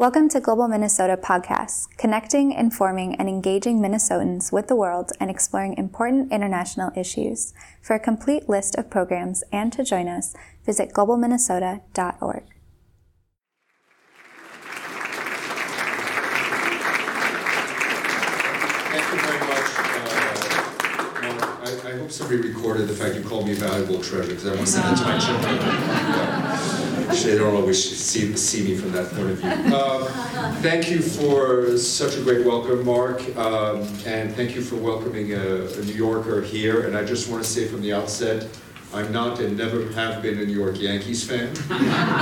Welcome to Global Minnesota Podcasts, connecting, informing, and engaging Minnesotans with the world and exploring important international issues. For a complete list of programs and to join us, visit globalminnesota.org. I hope somebody recorded the fact you called me valuable treasure, because I want to send that to my children. They don't always see me from that point of view. Thank you for such a great welcome, Mark, and thank you for welcoming a New Yorker here. And I just want to say from the outset, I'm not and never have been a New York Yankees fan.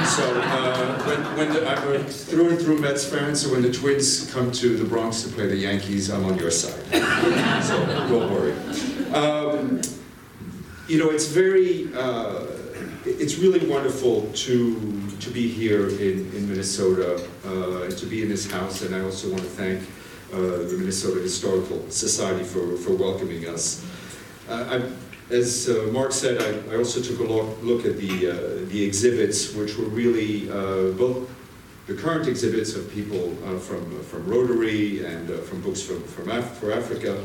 So I'm a through and through Mets fan, so when the Twins come to the Bronx to play the Yankees, I'm on your side. So don't worry. It's very, it's really wonderful to be here in Minnesota, to be in this house, and I also want to thank the Minnesota Historical Society for welcoming us. As Mark said, I also took a look at the exhibits, which were really both the current exhibits of people from Rotary and from books for Africa,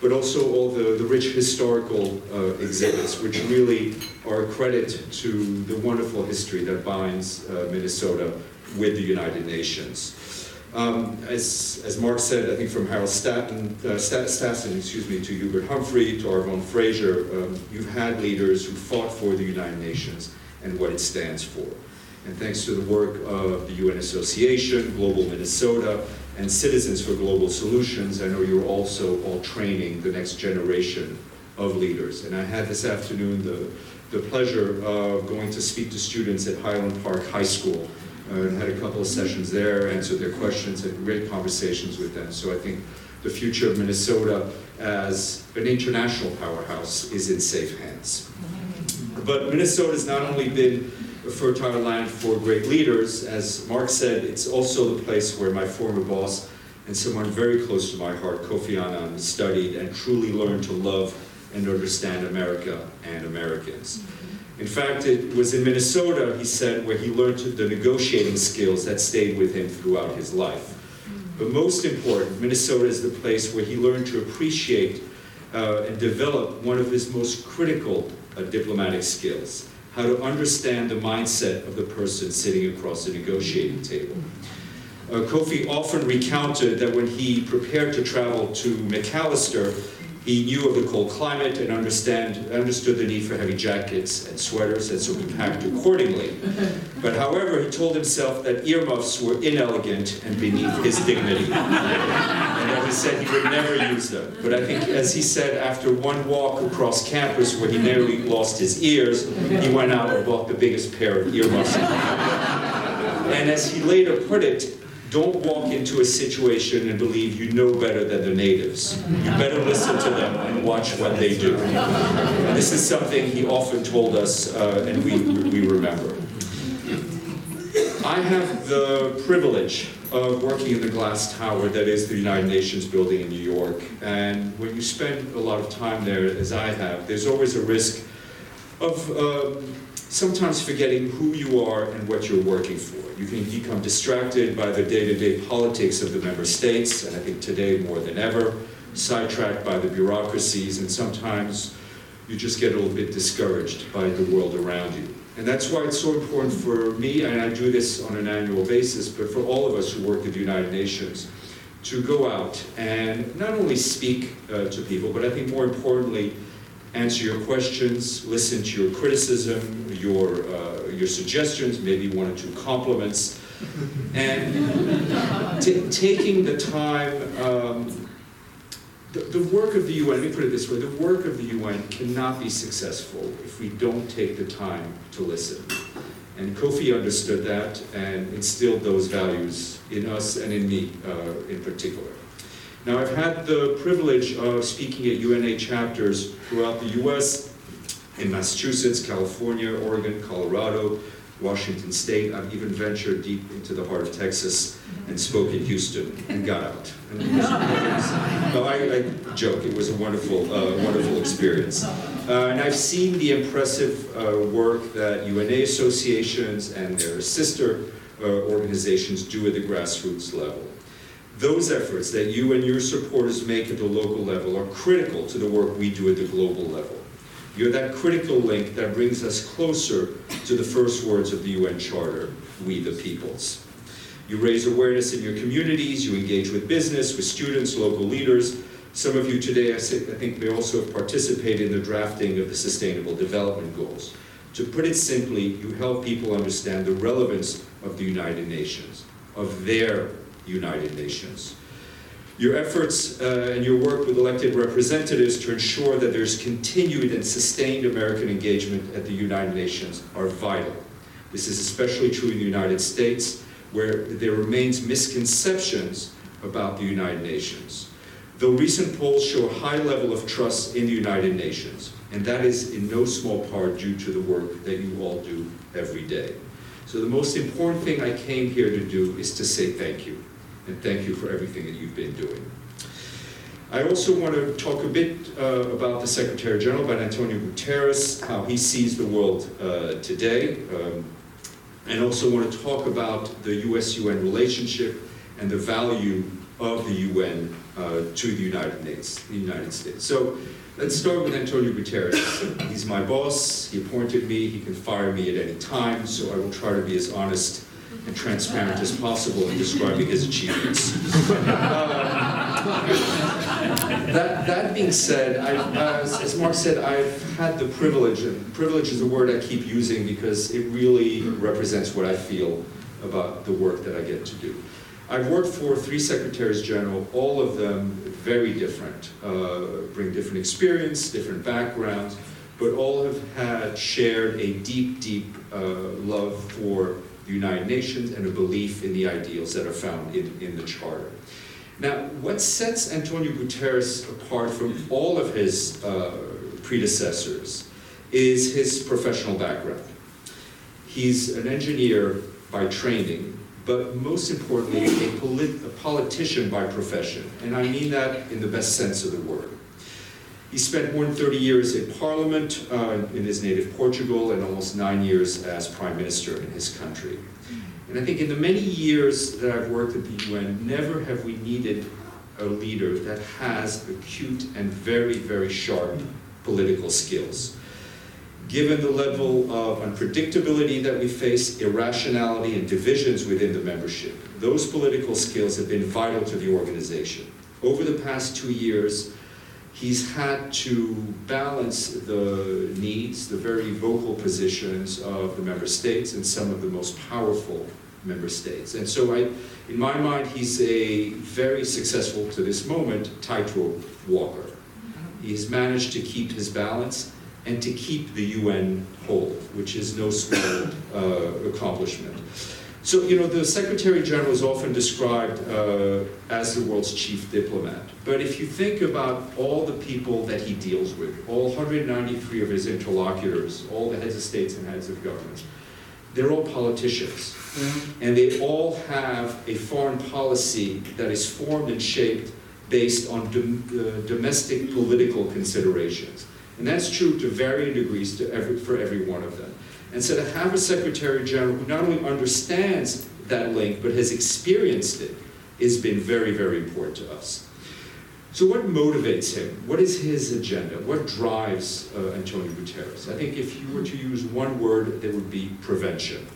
but also all the rich historical exhibits, which really are a credit to the wonderful history that binds Minnesota with the United Nations. As Mark said, I think from Harold Stassen, to Hubert Humphrey, to Arvonne Fraser, you've had leaders who fought for the United Nations and what it stands for. And thanks to the work of the UN Association, Global Minnesota, and Citizens for Global Solutions, I know you're also all training the next generation of leaders. And I had this afternoon the pleasure of going to speak to students at Highland Park High School, and had a couple of sessions there, answered their questions, had great conversations with them. So I think the future of Minnesota as an international powerhouse is in safe hands. But Minnesota's not only been a fertile land for great leaders, as Mark said, it's also the place where my former boss and someone very close to my heart, Kofi Annan, studied and truly learned to love and understand America and Americans. In fact, it was in Minnesota, he said, where he learned the negotiating skills that stayed with him throughout his life. But most important, Minnesota is the place where he learned to appreciate and develop one of his most critical diplomatic skills, how to understand the mindset of the person sitting across the negotiating table. Kofi often recounted that when he prepared to travel to McAllister, he knew of the cold climate and understood the need for heavy jackets and sweaters, and so he packed accordingly. But however, he told himself that earmuffs were inelegant and beneath his dignity. And as he said, he would never use them. But I think, as he said, after one walk across campus where he nearly lost his ears, he went out and bought the biggest pair of earmuffs. And as he later put it, don't walk into a situation and believe you know better than the natives. You better listen to them and watch what they do. This is something he often told us, and we remember. I have the privilege of working in the glass tower that is the United Nations building in New York. And when you spend a lot of time there, as I have, there's always a risk of sometimes forgetting who you are and what you're working for. You can become distracted by the day-to-day politics of the member states, and I think today more than ever, sidetracked by the bureaucracies, and sometimes you just get a little bit discouraged by the world around you. And that's why it's so important for me, and I do this on an annual basis, but for all of us who work at the United Nations, to go out and not only speak to people, but I think more importantly, answer your questions, listen to your criticism, your suggestions, maybe one or two compliments, and taking the time. The work of the UN, let me put it this way, the work of the UN cannot be successful if we don't take the time to listen. And Kofi understood that and instilled those values in us and in me in particular. Now, I've had the privilege of speaking at UNA chapters throughout the U.S., in Massachusetts, California, Oregon, Colorado, Washington State. I've even ventured deep into the heart of Texas and spoke in Houston and got out. No, I joke, it was a wonderful experience. And I've seen the impressive work that UNA associations and their sister organizations do at the grassroots level. Those efforts that you and your supporters make at the local level are critical to the work we do at the global level. You're that critical link that brings us closer to the first words of the UN Charter, we the peoples. You raise awareness in your communities, you engage with business, with students, local leaders. Some of you today, I think may also have participated in the drafting of the Sustainable Development Goals. To put it simply, you help people understand the relevance of the United Nations, of their United Nations. Your efforts and your work with elected representatives to ensure that there's continued and sustained American engagement at the United Nations are vital. This is especially true in the United States, where there remains misconceptions about the United Nations. Though recent polls show a high level of trust in the United Nations, and that is in no small part due to the work that you all do every day. So the most important thing I came here to do is to say thank you, and thank you for everything that you've been doing. I also want to talk a bit about the Secretary General, about Antonio Guterres, how he sees the world today, and also want to talk about the US-UN relationship and the value of the UN to the United States. So let's start with Antonio Guterres. He's my boss, he appointed me, he can fire me at any time, so I will try to be as honest and transparent as possible in describing his achievements. That being said, as Mark said, I've had the privilege, and privilege is a word I keep using because it really represents what I feel about the work that I get to do. I've worked for 3 Secretaries General, all of them very different, bring different experience, different backgrounds, but all have shared a deep, deep love for the United Nations and a belief in the ideals that are found in the Charter. Now, what sets Antonio Guterres apart from all of his predecessors is his professional background. He's an engineer by training, but most importantly, a politician by profession, and I mean that in the best sense of the word. He spent more than 30 years in Parliament in his native Portugal and almost 9 years as Prime Minister in his country. And I think in the many years that I've worked at the UN, never have we needed a leader that has acute and very, very sharp political skills. Given the level of unpredictability that we face, irrationality and divisions within the membership, those political skills have been vital to the organization. Over the past 2 years, he's had to balance the needs, the very vocal positions of the member states and some of the most powerful member states. And so in my mind, he's a very successful, to this moment, tightrope walker. He's managed to keep his balance and to keep the UN whole, which is no small accomplishment. So, you know, the Secretary General is often described as the world's chief diplomat. But if you think about all the people that he deals with, all 193 of his interlocutors, all the heads of states and heads of governments, they're all politicians. Mm-hmm. And they all have a foreign policy that is formed and shaped based on domestic political considerations. And that's true to varying degrees for every one of them. And so to have a Secretary General who not only understands that link, but has experienced it, has been very, very important to us. So what motivates him? What is his agenda? What drives Antonio Guterres? I think if you were to use one word, it would be prevention.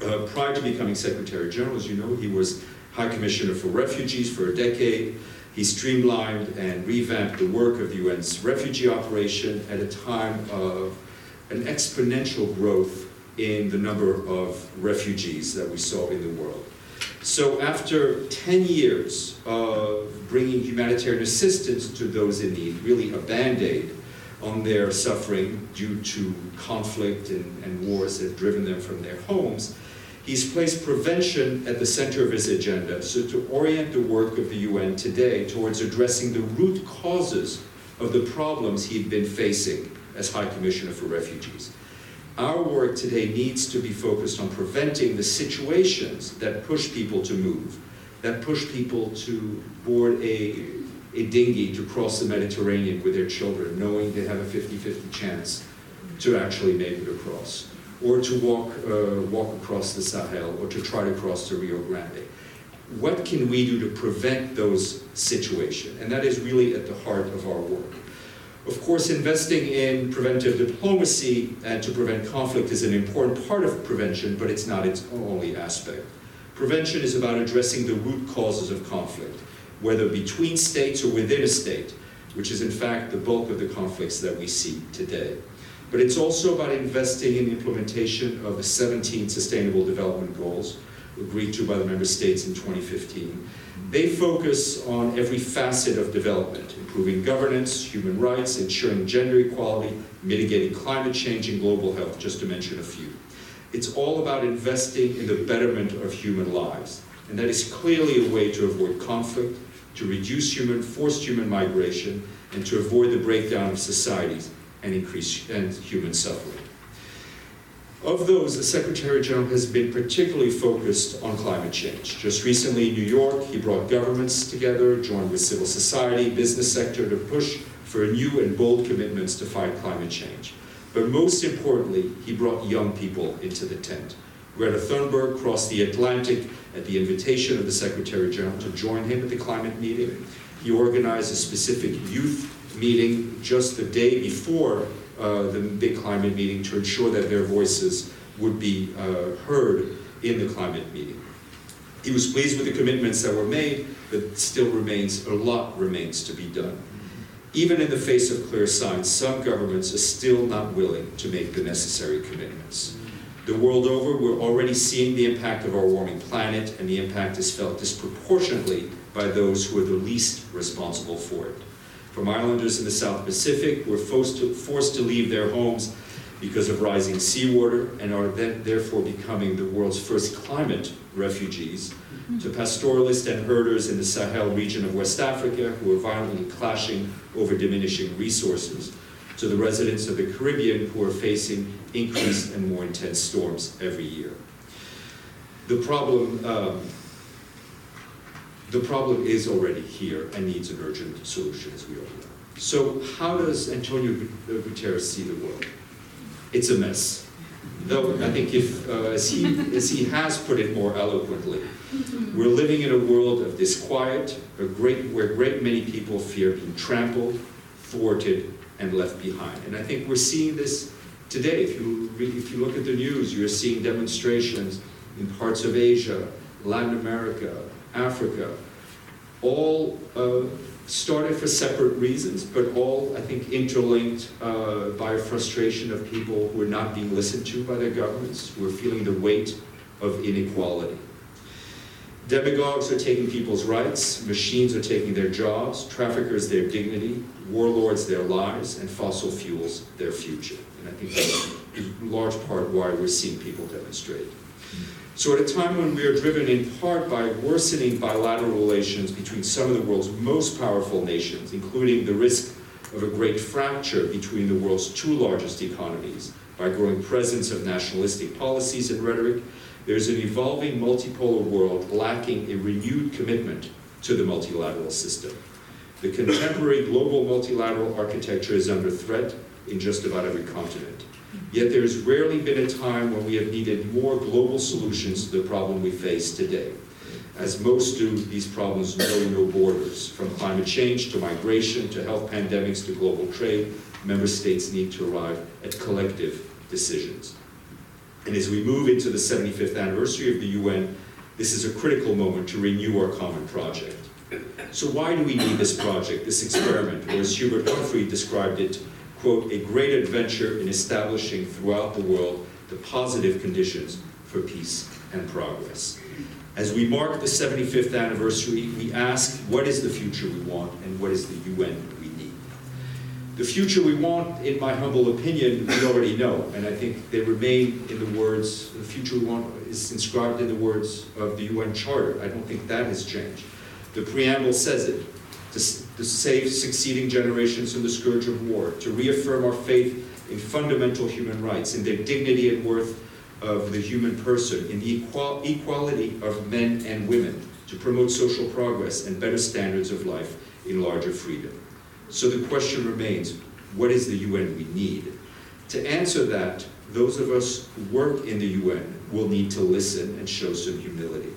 Prior to becoming Secretary General, as you know, he was High Commissioner for Refugees for a decade. He streamlined and revamped the work of the UN's refugee operation at a time of an exponential growth in the number of refugees that we saw in the world. So after 10 years of bringing humanitarian assistance to those in need, really a band-aid on their suffering due to conflict and wars that have driven them from their homes, he's placed prevention at the center of his agenda, so to orient the work of the UN today towards addressing the root causes of the problems he'd been facing as High Commissioner for Refugees. Our work today needs to be focused on preventing the situations that push people to move, that push people to board a dinghy to cross the Mediterranean with their children, knowing they have a 50-50 chance to actually make it across. or to walk across the Sahel, or to try to cross the Rio Grande. What can we do to prevent those situations? And that is really at the heart of our work. Of course, investing in preventive diplomacy and to prevent conflict is an important part of prevention, but it's not its only aspect. Prevention is about addressing the root causes of conflict, whether between states or within a state, which is in fact the bulk of the conflicts that we see today. But it's also about investing in implementation of the 17 Sustainable Development Goals agreed to by the member states in 2015. They focus on every facet of development, improving governance, human rights, ensuring gender equality, mitigating climate change and global health, just to mention a few. It's all about investing in the betterment of human lives. And that is clearly a way to avoid conflict, to reduce forced human migration, and to avoid the breakdown of societies and increase human suffering. Of those, the Secretary General has been particularly focused on climate change. Just recently in New York, he brought governments together, joined with civil society, business sector, to push for new and bold commitments to fight climate change. But most importantly, he brought young people into the tent. Greta Thunberg crossed the Atlantic at the invitation of the Secretary General to join him at the climate meeting. He organized a specific youth meeting just the day before the big climate meeting to ensure that their voices would be heard in the climate meeting. He was pleased with the commitments that were made, but still a lot remains to be done. Even in the face of clear signs, some governments are still not willing to make the necessary commitments. The world over, we're already seeing the impact of our warming planet, and the impact is felt disproportionately by those who are the least responsible for it. From islanders in the South Pacific, we're forced to leave their homes because of rising seawater, and are then therefore becoming the world's first climate refugees, to pastoralists and herders in the Sahel region of West Africa, who are violently clashing over diminishing resources, to the residents of the Caribbean, who are facing increased and more intense storms every year. The problem is already here and needs an urgent solution, as we all know. So how does Antonio Guterres see the world? It's a mess. Though I think if, as he has put it more eloquently, we're living in a world of disquiet, where great many people fear being trampled, thwarted, and left behind. And I think we're seeing this today. If you look at the news, you're seeing demonstrations in parts of Asia, Latin America, Africa, all started for separate reasons, but all, I think, interlinked by a frustration of people who are not being listened to by their governments, who are feeling the weight of inequality. Demagogues are taking people's rights, machines are taking their jobs, traffickers their dignity, warlords their lives, and fossil fuels their future. And I think that's in large part why we're seeing people demonstrate. So at a time when we are driven in part by worsening bilateral relations between some of the world's most powerful nations, including the risk of a great fracture between the world's two largest economies, by growing presence of nationalistic policies and rhetoric, there's an evolving multipolar world lacking a renewed commitment to the multilateral system. The contemporary global multilateral architecture is under threat in just about every continent. Yet there has rarely been a time when we have needed more global solutions to the problem we face today. As most do, these problems know no borders. From climate change to migration to health pandemics to global trade, member states need to arrive at collective decisions. And as we move into the 75th anniversary of the UN, this is a critical moment to renew our common project. So why do we need this project, this experiment, or as Hubert Humphrey described it, quote, a great adventure in establishing throughout the world the positive conditions for peace and progress. As we mark the 75th anniversary, we ask, what is the future we want, and what is the UN we need? The future we want, in my humble opinion, we already know, and I think they remain in the words, the future we want is inscribed in the words of the UN Charter. I don't think that has changed. The preamble says it. To save succeeding generations from the scourge of war, to reaffirm our faith in fundamental human rights, in the dignity and worth of the human person, in the equality of men and women, to promote social progress and better standards of life in larger freedom. So the question remains, what is the UN we need? To answer that, those of us who work in the UN will need to listen and show some humility.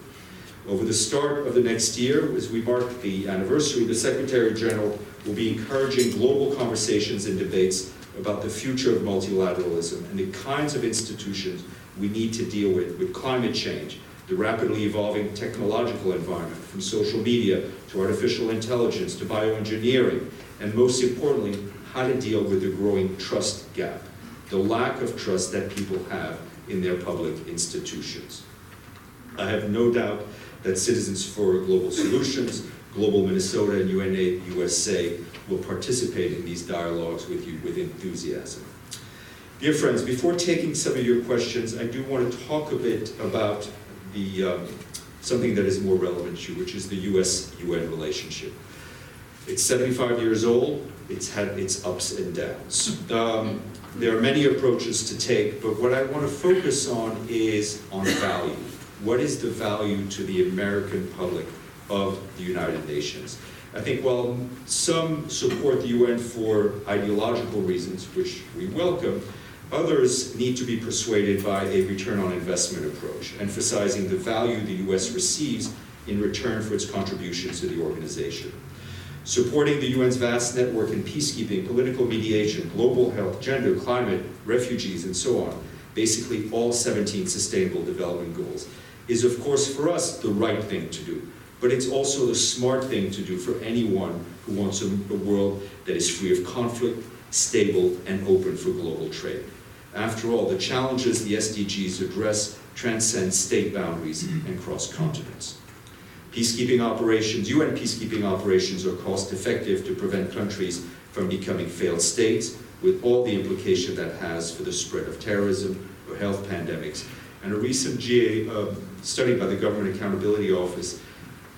Over the start of the next year, as we mark the anniversary, the Secretary General will be encouraging global conversations and debates about the future of multilateralism and the kinds of institutions we need to deal with climate change, the rapidly evolving technological environment, from social media to artificial intelligence to bioengineering, and most importantly, how to deal with the growing trust gap, the lack of trust that people have in their public institutions. I have no doubt that Citizens for Global Solutions, Global Minnesota, and UNAID USA will participate in these dialogues with you with enthusiasm. Dear friends, before taking some of your questions, I do want to talk a bit about the something that is more relevant to you, which is the US-UN relationship. It's 75 years old, it's had its ups and downs. There are many approaches to take, but what I want to focus on is on value. What is the value to the American public of the United Nations? I think while some support the UN for ideological reasons, which we welcome, others need to be persuaded by a return on investment approach, emphasizing the value the US receives in return for its contributions to the organization. Supporting the UN's vast network in peacekeeping, political mediation, global health, gender, climate, refugees, and so on, basically all 17 Sustainable Development Goals, is of course for us the right thing to do. But it's also the smart thing to do for anyone who wants a world that is free of conflict, stable, and open for global trade. After all, the challenges the SDGs address transcend state boundaries and cross continents. Peacekeeping operations, UN peacekeeping operations are cost-effective to prevent countries from becoming failed states, with all the implication that has for the spread of terrorism or health pandemics. And a recent study by the Government Accountability Office,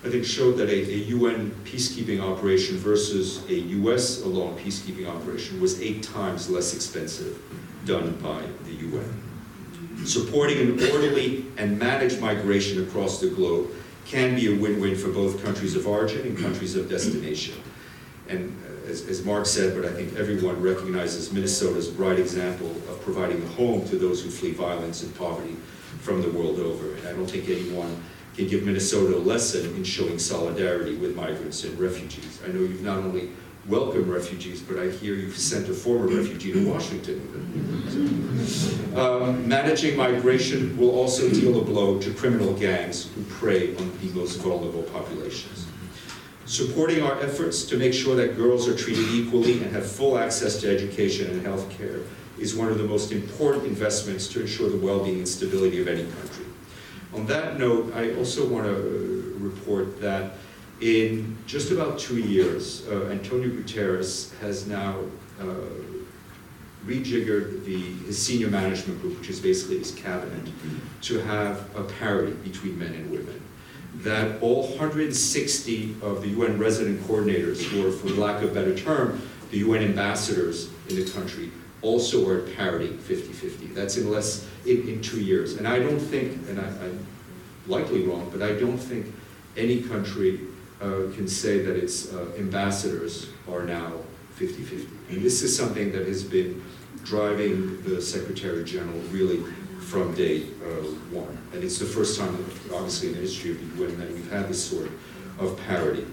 I think, showed that a UN peacekeeping operation versus a US alone peacekeeping operation was 8 times less expensive, done by the UN. Supporting an orderly and managed migration across the globe can be a win-win for both countries of origin and countries of destination. And as Mark said, but I think everyone recognizes Minnesota's bright example of providing a home to those who flee violence and poverty from the world over. And I don't think anyone can give Minnesota a lesson in showing solidarity with migrants and refugees. I know you've not only welcomed refugees, but I hear you've sent a former refugee to Washington. Managing migration will also deal a blow to criminal gangs who prey on the most vulnerable populations. Supporting our efforts to make sure that girls are treated equally and have full access to education and health care is one of the most important investments to ensure the well-being and stability of any country. On that note, I also want to report that in just about 2 years, Antonio Guterres has now rejiggered his senior management group, which is basically his cabinet, to have a parity between men and women. That all 160 of the UN resident coordinators, or for lack of a better term, the UN ambassadors in the country, also are at parity, 50-50. That's in 2 years. And I don't think, and I'm likely wrong, but I don't think any country can say that its ambassadors are now 50-50. And this is something that has been driving the Secretary General really from day one. And it's the first time, obviously, in the history of the UN that we've had this sort of parity.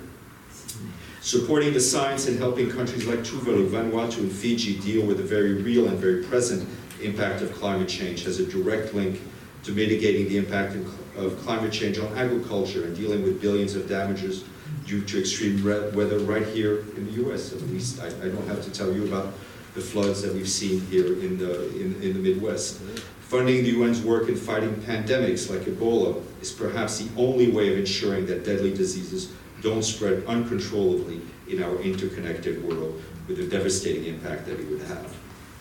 Supporting the science and helping countries like Tuvalu, Vanuatu, and Fiji deal with the very real and very present impact of climate change has a direct link to mitigating the impact of climate change on agriculture and dealing with billions of damages due to extreme weather right here in the US. At least I don't have to tell you about the floods that we've seen here in the Midwest. Funding the UN's work in fighting pandemics like Ebola is perhaps the only way of ensuring that deadly diseases don't spread uncontrollably in our interconnected world with the devastating impact that it would have.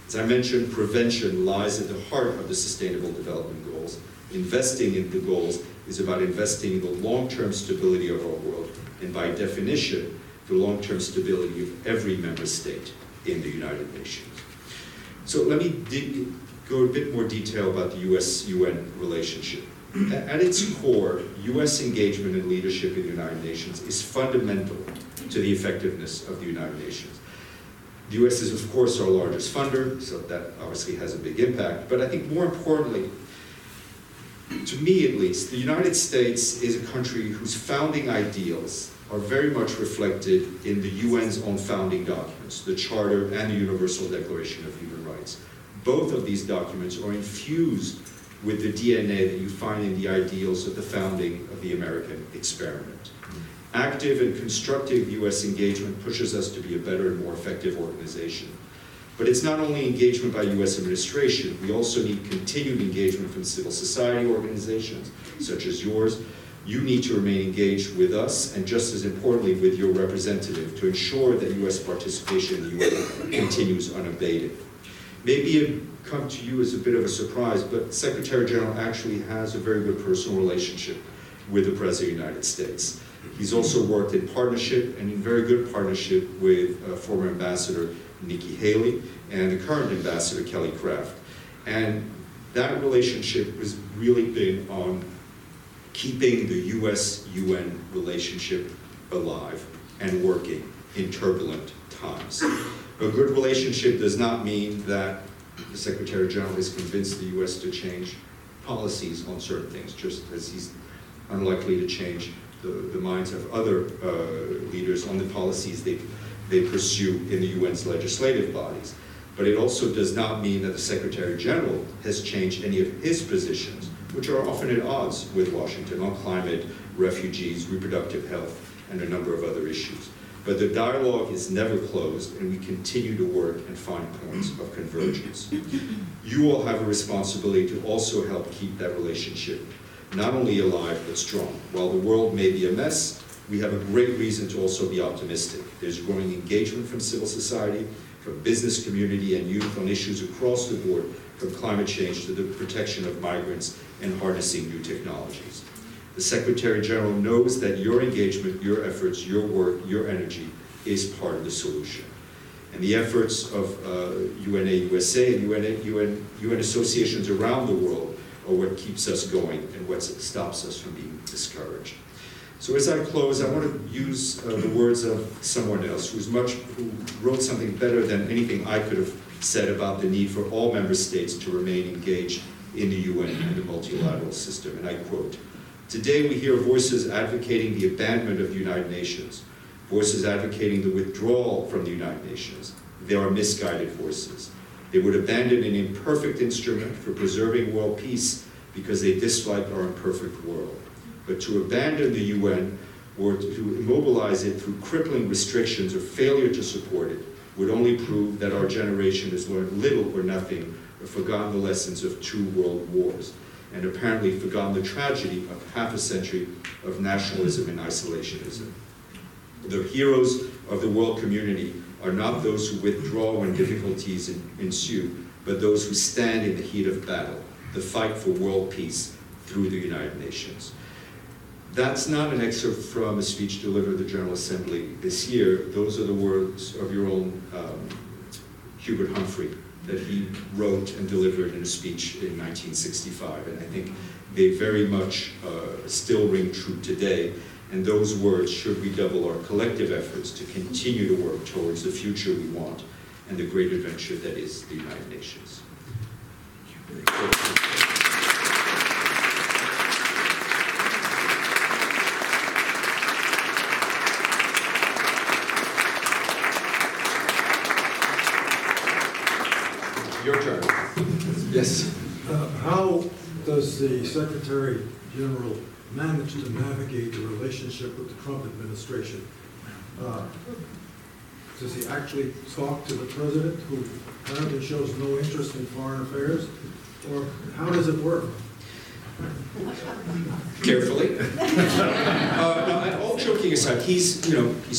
As I mentioned, prevention lies at the heart of the Sustainable Development Goals. Investing in the goals is about investing in the long-term stability of our world, and by definition, the long-term stability of every member state in the United Nations. So let me go a bit more detail about the US-UN relationship. At its core, US engagement and leadership in the United Nations is fundamental to the effectiveness of the United Nations. The U.S. is, of course, our largest funder, so that obviously has a big impact. But I think more importantly, to me at least, the United States is a country whose founding ideals are very much reflected in the UN's own founding documents, the Charter and the Universal Declaration of Human Rights. Both of these documents are infused with the DNA that you find in the ideals of the founding of the American experiment. Active and constructive U.S. engagement pushes us to be a better and more effective organization. But it's not only engagement by U.S. administration, we also need continued engagement from civil society organizations such as yours. You need to remain engaged with us, and just as importantly with your representative, to ensure that U.S. participation in the UN continues unabated. Maybe it come to you as a bit of a surprise, but Secretary General actually has a very good personal relationship with the President of the United States. He's also worked in partnership, and in very good partnership, with former Ambassador Nikki Haley and the current Ambassador Kelly Craft. And that relationship has really been on keeping the US-UN relationship alive and working in turbulent times. A good relationship does not mean that the Secretary General has convinced the US to change policies on certain things, just as he's unlikely to change the minds of other leaders on the policies they pursue in the UN's legislative bodies. But it also does not mean that the Secretary General has changed any of his positions, which are often at odds with Washington on climate, refugees, reproductive health, and a number of other issues. But the dialogue is never closed, and we continue to work and find points of convergence. You all have a responsibility to also help keep that relationship not only alive, but strong. While the world may be a mess, we have a great reason to also be optimistic. There's growing engagement from civil society, from business community and youth on issues across the board, from climate change to the protection of migrants and harnessing new technologies. The Secretary General knows that your engagement, your efforts, your work, your energy is part of the solution. And the efforts of UNAUSA and UN associations around the world are what keeps us going and what stops us from being discouraged. So as I close, I want to use the words of someone else who wrote something better than anything I could have said about the need for all member states to remain engaged in the UN and the multilateral system, and I quote, "Today we hear voices advocating the abandonment of the United Nations, voices advocating the withdrawal from the United Nations. They are misguided voices. They would abandon an imperfect instrument for preserving world peace because they dislike our imperfect world. But to abandon the UN or to immobilize it through crippling restrictions or failure to support it would only prove that our generation has learned little or nothing or forgotten the lessons of 2 world wars. And apparently forgotten the tragedy of half a century of nationalism and isolationism. The heroes of the world community are not those who withdraw when difficulties ensue, but those who stand in the heat of battle, the fight for world peace through the United Nations." That's not an excerpt from a speech delivered at the General Assembly this year. Those are the words of your own Hubert Humphrey, that he wrote and delivered in a speech in 1965. And I think they very much still ring true today. And those words should redouble our collective efforts to continue to work towards the future we want and the great adventure that is the United Nations. Your turn. Yes. How does the Secretary General manage to navigate the relationship with the Trump administration? Does he actually talk to the President, who apparently shows no interest in foreign affairs? Or how does it work? Carefully. No, all joking aside, he's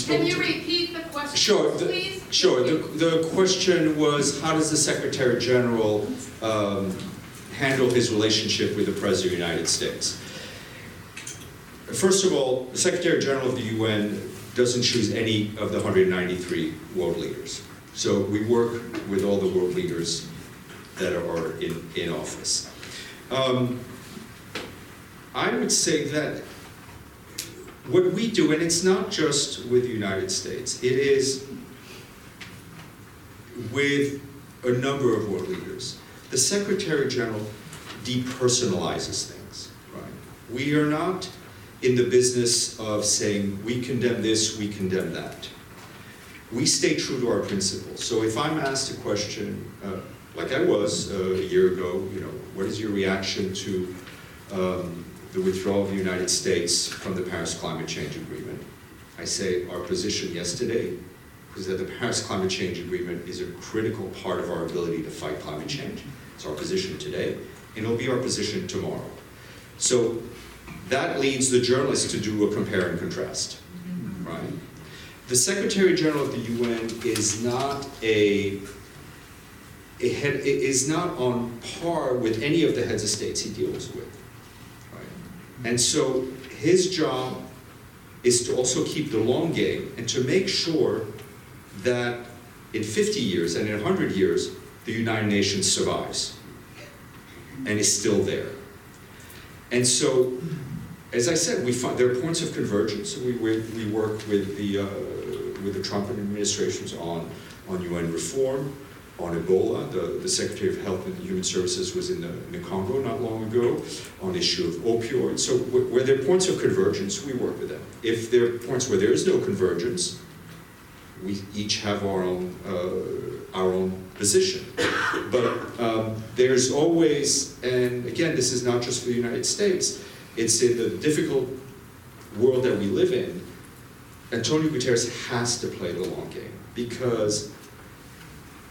Can you repeat the question, please? Sure. The question was, how does the Secretary General handle his relationship with the President of the United States? First of all, the Secretary General of the UN doesn't choose any of the 193 world leaders. So we work with all the world leaders that are in office. I would say that what we do, and it's not just with the United States, it is with a number of world leaders. The Secretary General depersonalizes things, right? We are not in the business of saying, we condemn this, we condemn that. We stay true to our principles. So if I'm asked a question, like I was a year ago, you know, what is your reaction to the withdrawal of the United States from the Paris Climate Change Agreement? I say our position yesterday was that the Paris Climate Change Agreement is a critical part of our ability to fight climate change. It's our position today, and it'll be our position tomorrow. So that leads the journalists to do a compare and contrast, right? The Secretary General of the UN is not is not on par with any of the heads of states he deals with, right? And so his job is to also keep the long game and to make sure that in 50 years and in 100 years, the United Nations survives and is still there. And so, as I said, we find there are points of convergence. We work with the Trump administrations on UN reform, on Ebola. The Secretary of Health and Human Services was in the Congo not long ago on the issue of opioids. So where there are points of convergence, we work with them. If there are points where there is no convergence, we each have our own position. But there's always, and again, this is not just for the United States, it's in the difficult world that we live in, Antonio Guterres has to play the long game, because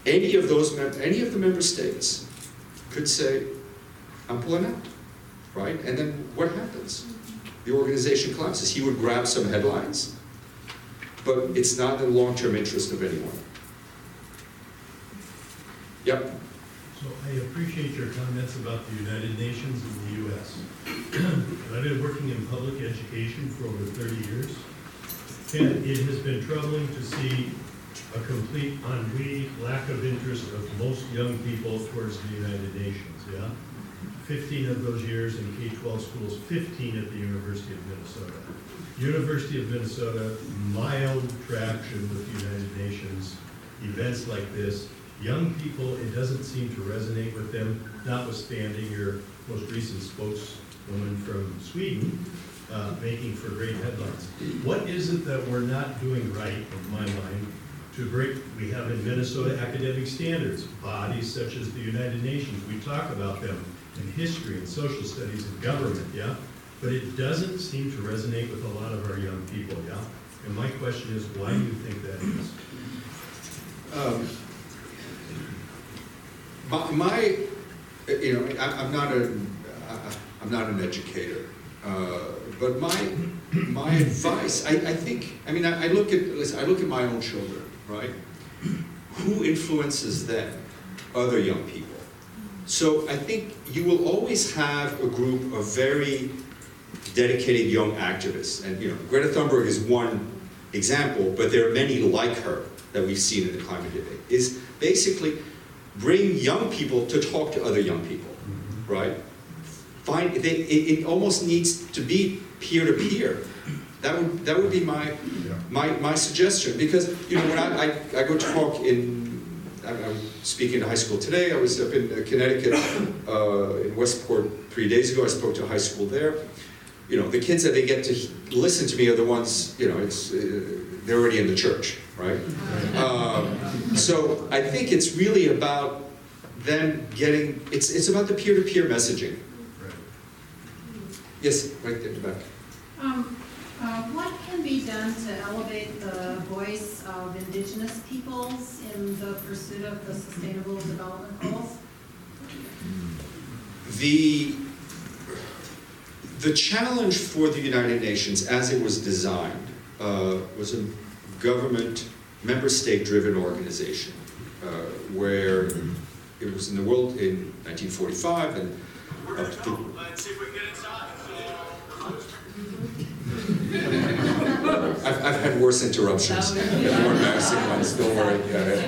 any of the member states could say, I'm pulling out, right? And then what happens? The organization collapses. He would grab some headlines, but it's not in the long-term interest of anyone. Yep. So I appreciate your comments about the United Nations and the U.S. I've been working in public education for over 30 years, and it has been troubling to see a complete ennui, lack of interest of most young people towards the United Nations, yeah? 15 of those years in K-12 schools, 15 at the University of Minnesota. University of Minnesota, mild traction with the United Nations, events like this. Young people, it doesn't seem to resonate with them, notwithstanding your most recent spokeswoman from Sweden making for great headlines. What is it that we're not doing right, in my mind, to break? We have in Minnesota academic standards, bodies such as the United Nations. We talk about them in history and social studies and government, yeah? But it doesn't seem to resonate with a lot of our young people, yeah? And my question is, why do you think that is? I'm not an educator, but my advice, I look at my own children, right? Who influences them? Other young people. So I think you will always have a group of very dedicated young activists, and you know, Greta Thunberg is one example, but there are many like her that we've seen in the climate debate. Is basically bring young people to talk to other young people, right? It almost needs to be peer-to-peer. That would be my suggestion, because you know, when I go talk I'm speaking to high school today. I was up in Connecticut, in Westport 3 days ago. I spoke to a high school there. You know, the kids that they get to listen to me are the ones, you know, they're already in the church, right? So I think it's really about them getting, it's about the peer-to-peer messaging. Yes, right there in the back. What can be done to elevate the voice of indigenous peoples in the pursuit of the Sustainable Development Goals? The challenge for the United Nations as it was designed was a government, member state-driven organization, where it was in the world in 1945 and up to. Let's see if we can get inside. I've had worse interruptions. More embarrassing ones. Don't worry. Yeah.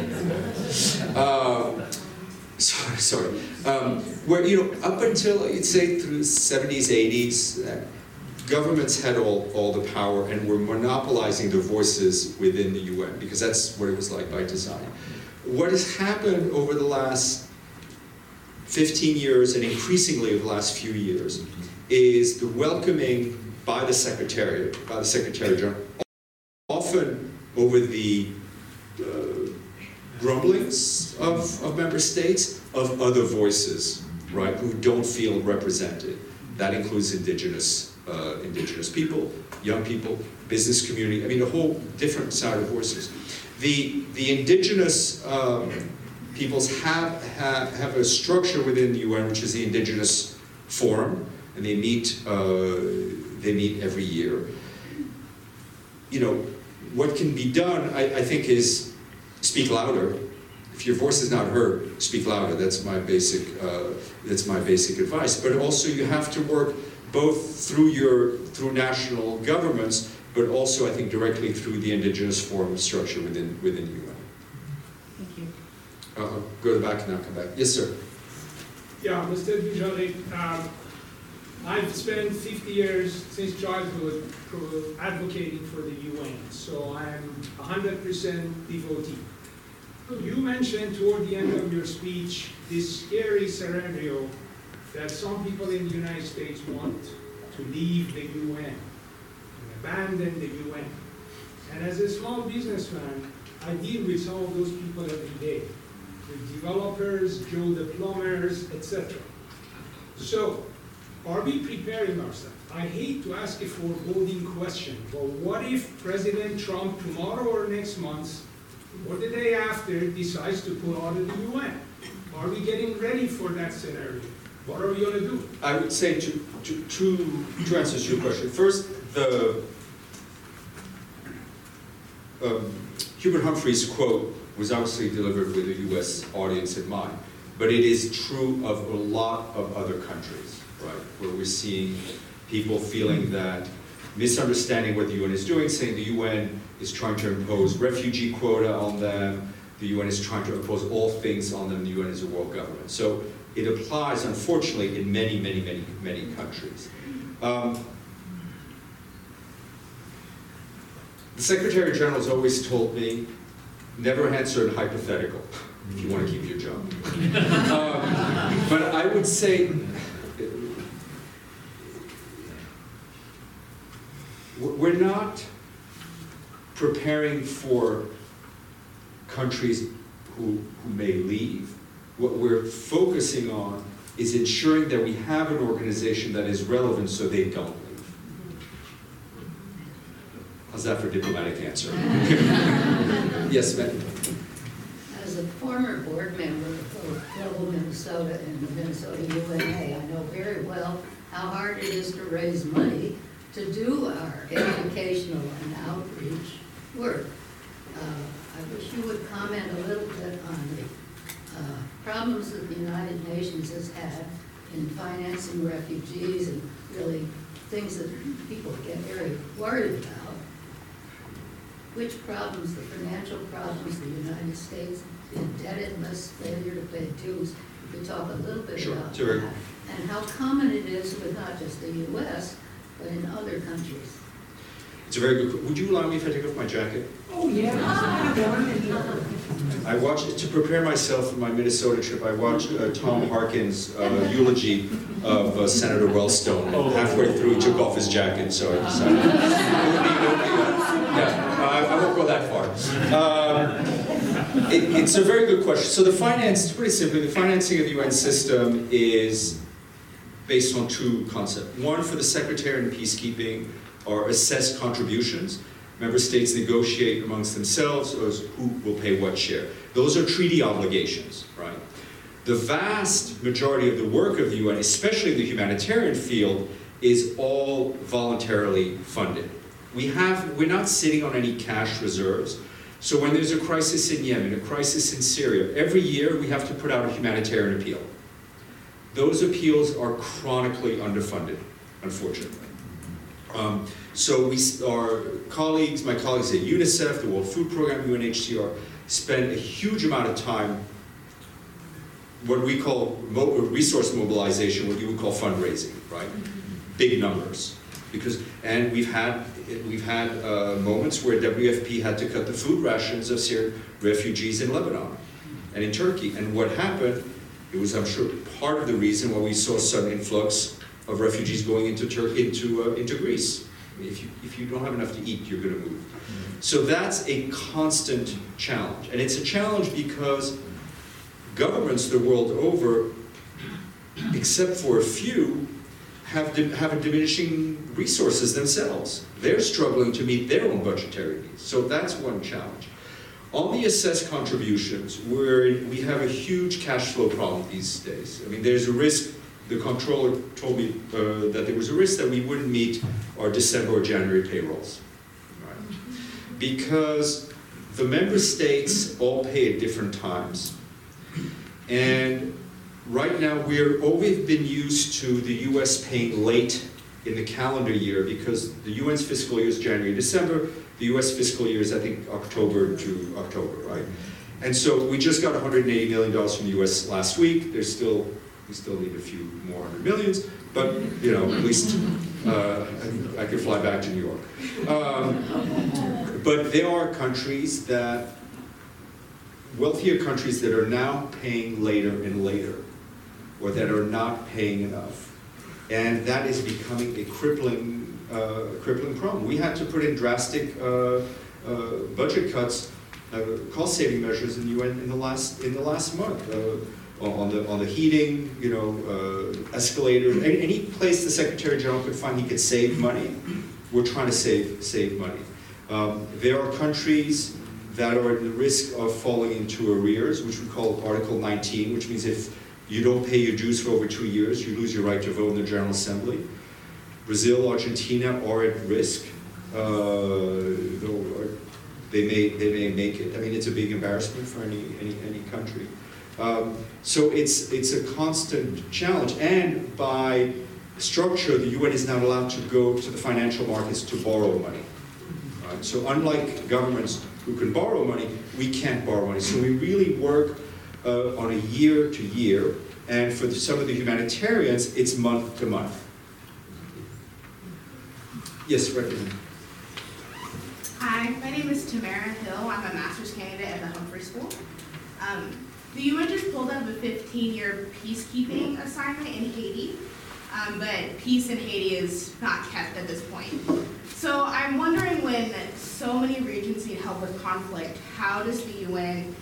Sorry. Where you know, up until I'd say through the 70s, 80s. Governments had all the power and were monopolizing their voices within the UN, because that's what it was like by design. what has happened over the last 15 years and increasingly over the last few years is the welcoming by the Secretary General, often over the grumblings of member states, of other voices, right, who don't feel represented. That includes indigenous people, young people, business community, I mean, a whole different side of voices. The indigenous peoples have a structure within the UN, which is the Indigenous Forum, and they meet every year. You know, what can be done, I think, is speak louder. If your voice is not heard, speak louder. That's my basic advice. But also, you have to work both through national governments, but also, I think, directly through the Indigenous Forum structure within UN. Thank you. I'll go to the back and I'll come back. Yes, sir. Yeah, Mr. Dujoli, I've spent 50 years since childhood advocating for the UN, so I'm 100% devotee. You mentioned toward the end of your speech this scary scenario that some people in the United States want to leave the UN and abandon the UN. And as a small businessman, I deal with some of those people every day, the developers, Joe the plumbers, etc. So, are we preparing ourselves? I hate to ask a foreboding question, but what if President Trump tomorrow or next month or the day after decides to pull out of the UN? Are we getting ready for that scenario? What are we going to do? I would say to answer your question. First, the Hubert Humphrey's quote was obviously delivered with a US audience in mind, but it is true of a lot of other countries, right? Where we're seeing people feeling that, misunderstanding what the UN is doing, saying the UN is trying to impose refugee quota on them, the UN is trying to impose all things on them, the UN is a world government. So it applies, unfortunately, in many countries. The Secretary General has always told me, never answer a hypothetical if you want to keep your job. But I would say, we're not preparing for countries who may leave. What we're focusing on is ensuring that we have an organization that is relevant so they don't leave. How's that for a diplomatic answer? Yes, ma'am. As a former board member of Global Minnesota and the Minnesota UNA, I know very well how hard it is to raise money to do our educational and outreach work. I wish you would comment a little bit on the problems that the United Nations has had in financing refugees and really things that people get very worried about. Which problems, the financial problems, the United States, the indebtedness, failure to pay dues. You could talk a little bit about that. And how common it is with not just the US, but in other countries. It's a very good. Would you allow me if I take off my jacket? Oh yeah. I watched, to prepare myself for my Minnesota trip, I watched Tom Harkin's eulogy of Senator Wellstone. And halfway through, he took off his jacket, so I decided. I won't go that far. It's a very good question. So the finance, pretty simply, the financing of the UN system is based on two concepts. One, for the secretary and peacekeeping, are assessed contributions. Member states negotiate amongst themselves who will pay what share. Those are treaty obligations, right? The vast majority of the work of the UN, especially the humanitarian field, is all voluntarily funded. We're not sitting on any cash reserves. So when there's a crisis in Yemen, a crisis in Syria, every year we have to put out a humanitarian appeal. Those appeals are chronically underfunded, unfortunately. So my colleagues at UNICEF, the World Food Program, UNHCR, spend a huge amount of time, what we call resource mobilization, what you would call fundraising, right? Big numbers. And we've had moments where WFP had to cut the food rations of Syrian refugees in Lebanon. and in Turkey. And what happened, it was, I'm sure, part of the reason why we saw some influx of refugees going into Turkey, into Greece. I mean, if you don't have enough to eat, you're going to move. So that's a constant challenge. And it's a challenge because governments the world over, except for a few, have a diminishing resources themselves. They're struggling to meet their own budgetary needs. So that's one challenge. On the assessed contributions, we have a huge cash flow problem these days. I mean, there's a risk. The comptroller told me that there was a risk that we wouldn't meet our December or January payrolls, right? Because the member states all pay at different times. And right now, we've been used to the U.S. paying late in the calendar year because the U.N.'s fiscal year is January, December. The U.S. fiscal year is, I think, October to October, right? And so we just got $180 million from the U.S. last week. We still need a few more hundred millions, but you know, at least I could fly back to New York. But there are countries that, wealthier countries that are now paying later and later, or that are not paying enough. And that is becoming a crippling problem. We had to put in drastic budget cuts, cost-saving measures in the UN in the last month on the heating, you know, escalator. Any place the Secretary General could find he could save money, we're trying to save money. There are countries that are at the risk of falling into arrears, which we call Article 19, which means if you don't pay your dues for over 2 years, you lose your right to vote in the General Assembly. Brazil, Argentina are at risk. They may make it. I mean, it's a big embarrassment for any country. So it's a constant challenge. And by structure, the UN is not allowed to go to the financial markets to borrow money. Right? So unlike governments who can borrow money, we can't borrow money. So we really work on a year to year. And for some of the humanitarians, it's month to month. Yes, right. Hi, my name is Tamara Hill. I'm a master's candidate at the Humphrey School. The UN just pulled up a 15-year peacekeeping assignment in Haiti, but peace in Haiti is not kept at this point. So I'm wondering, when so many regions need help with conflict, how does the UN,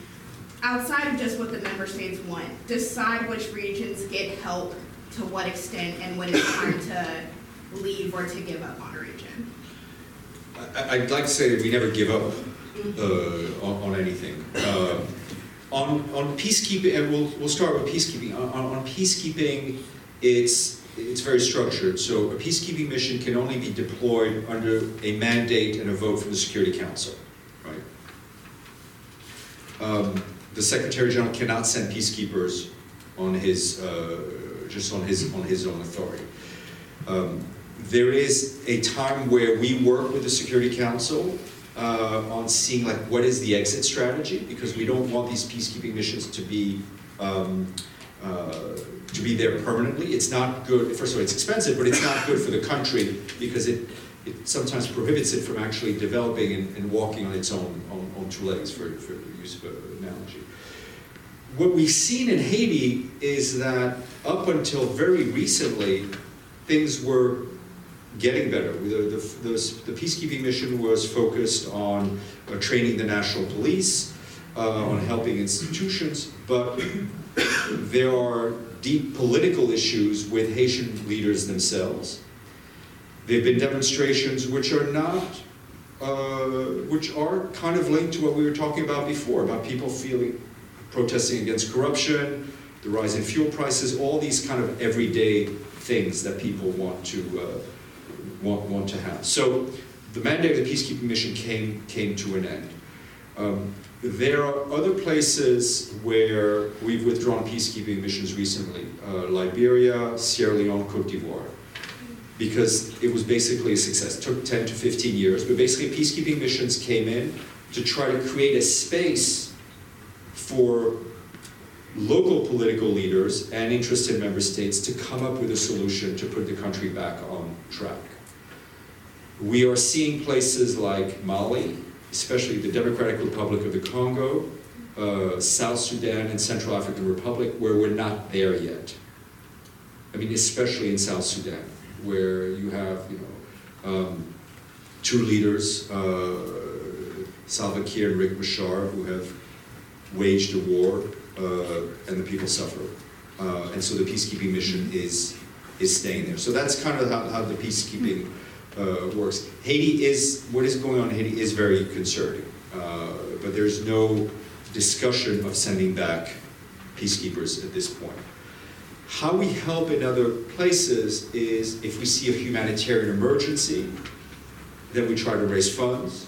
outside of just what the member states want, decide which regions get help, to what extent, and when it's time to leave or to give up on a region? I'd like to say that we never give up on anything. On peacekeeping, and we'll start with peacekeeping. On peacekeeping, it's very structured. So a peacekeeping mission can only be deployed under a mandate and a vote from the Security Council, right? The Secretary General cannot send peacekeepers on his just on his own authority. There is a time where we work with the Security Council on seeing, like, what is the exit strategy, because we don't want these peacekeeping missions to be there permanently. It's not good. First of all, it's expensive, but it's not good for the country, because it sometimes prohibits it from actually developing and walking on its own two legs, for use of an analogy. What we've seen in Haiti is that up until very recently, things were getting better. The peacekeeping mission was focused on training the national police, on helping institutions, but there are deep political issues with Haitian leaders themselves. There have been demonstrations which are not, which are kind of linked to what we were talking about before, about people protesting against corruption, the rise in fuel prices, all these kind of everyday things that people want to have. So the mandate of the peacekeeping mission came to an end. There are other places where we've withdrawn peacekeeping missions recently, Liberia, Sierra Leone, Côte d'Ivoire, because it was basically a success. It took 10 to 15 years, but basically peacekeeping missions came in to try to create a space for local political leaders and interested member states to come up with a solution to put the country back on track. We are seeing places like Mali, especially the Democratic Republic of the Congo, South Sudan and Central African Republic, where we're not there yet. I mean, especially in South Sudan, where you have, two leaders, Salva Kiir and Riek Machar, who have waged a war, and the people suffer. And so the peacekeeping mission is staying there. So that's kind of how the peacekeeping works. Haiti is, what is going on in Haiti is very concerning, but there's no discussion of sending back peacekeepers at this point. How we help in other places is if we see a humanitarian emergency, then we try to raise funds.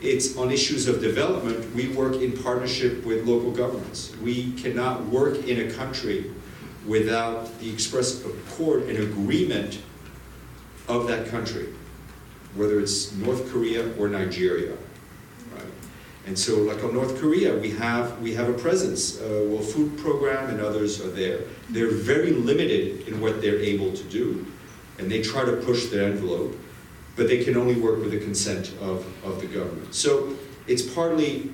It's on issues of development, we work in partnership with local governments. We cannot work in a country without the express accord and agreement of that country, whether it's North Korea or Nigeria. And so, like on North Korea, we have a presence. Well, food program and others are there. They're very limited in what they're able to do, and they try to push the envelope, but they can only work with the consent of the government. So it's partly,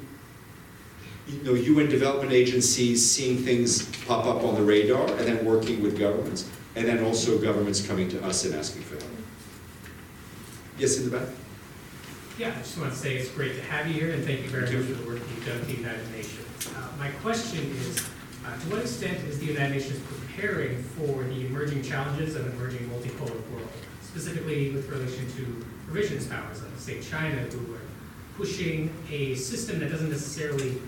UN development agencies seeing things pop up on the radar and then working with governments, and then also governments coming to us and asking for help. Yes, in the back. Yeah, I just want to say it's great to have you here, and thank you very much for the work you've done at the United Nations. My question is, to what extent is the United Nations preparing for the emerging challenges of an emerging multipolar world, specifically with relation to revisionist powers like, say, China, who are pushing a system that doesn't necessarily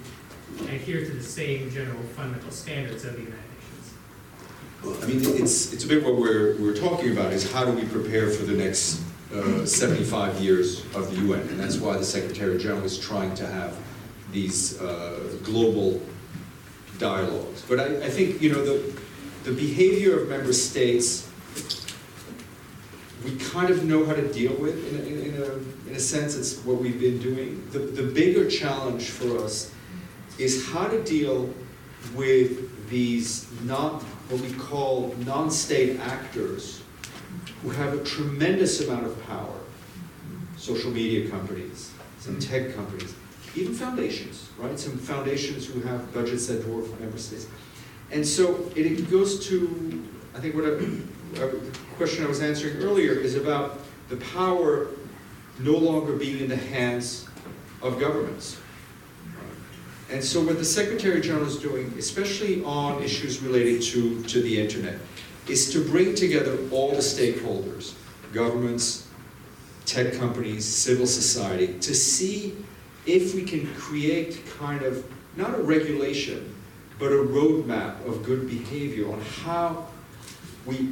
adhere to the same general fundamental standards of the United Nations? Well, I mean, it's a bit what we're talking about is how do we prepare for the next 75 years of the UN, and that's why the Secretary General is trying to have these global dialogues. But I think the behavior of member states we kind of know how to deal with. In a sense, it's what we've been doing. The bigger challenge for us is how to deal with these what we call non-state actors who have a tremendous amount of power. Social media companies, some tech companies, even foundations, right? Some foundations who have budgets that dwarf member states. And so it goes to, I think what the question I was answering earlier is about the power no longer being in the hands of governments. And so what the Secretary General is doing, especially on issues related to the internet, is to bring together all the stakeholders, governments, tech companies, civil society, to see if we can create kind of, not a regulation, but a roadmap of good behavior on how we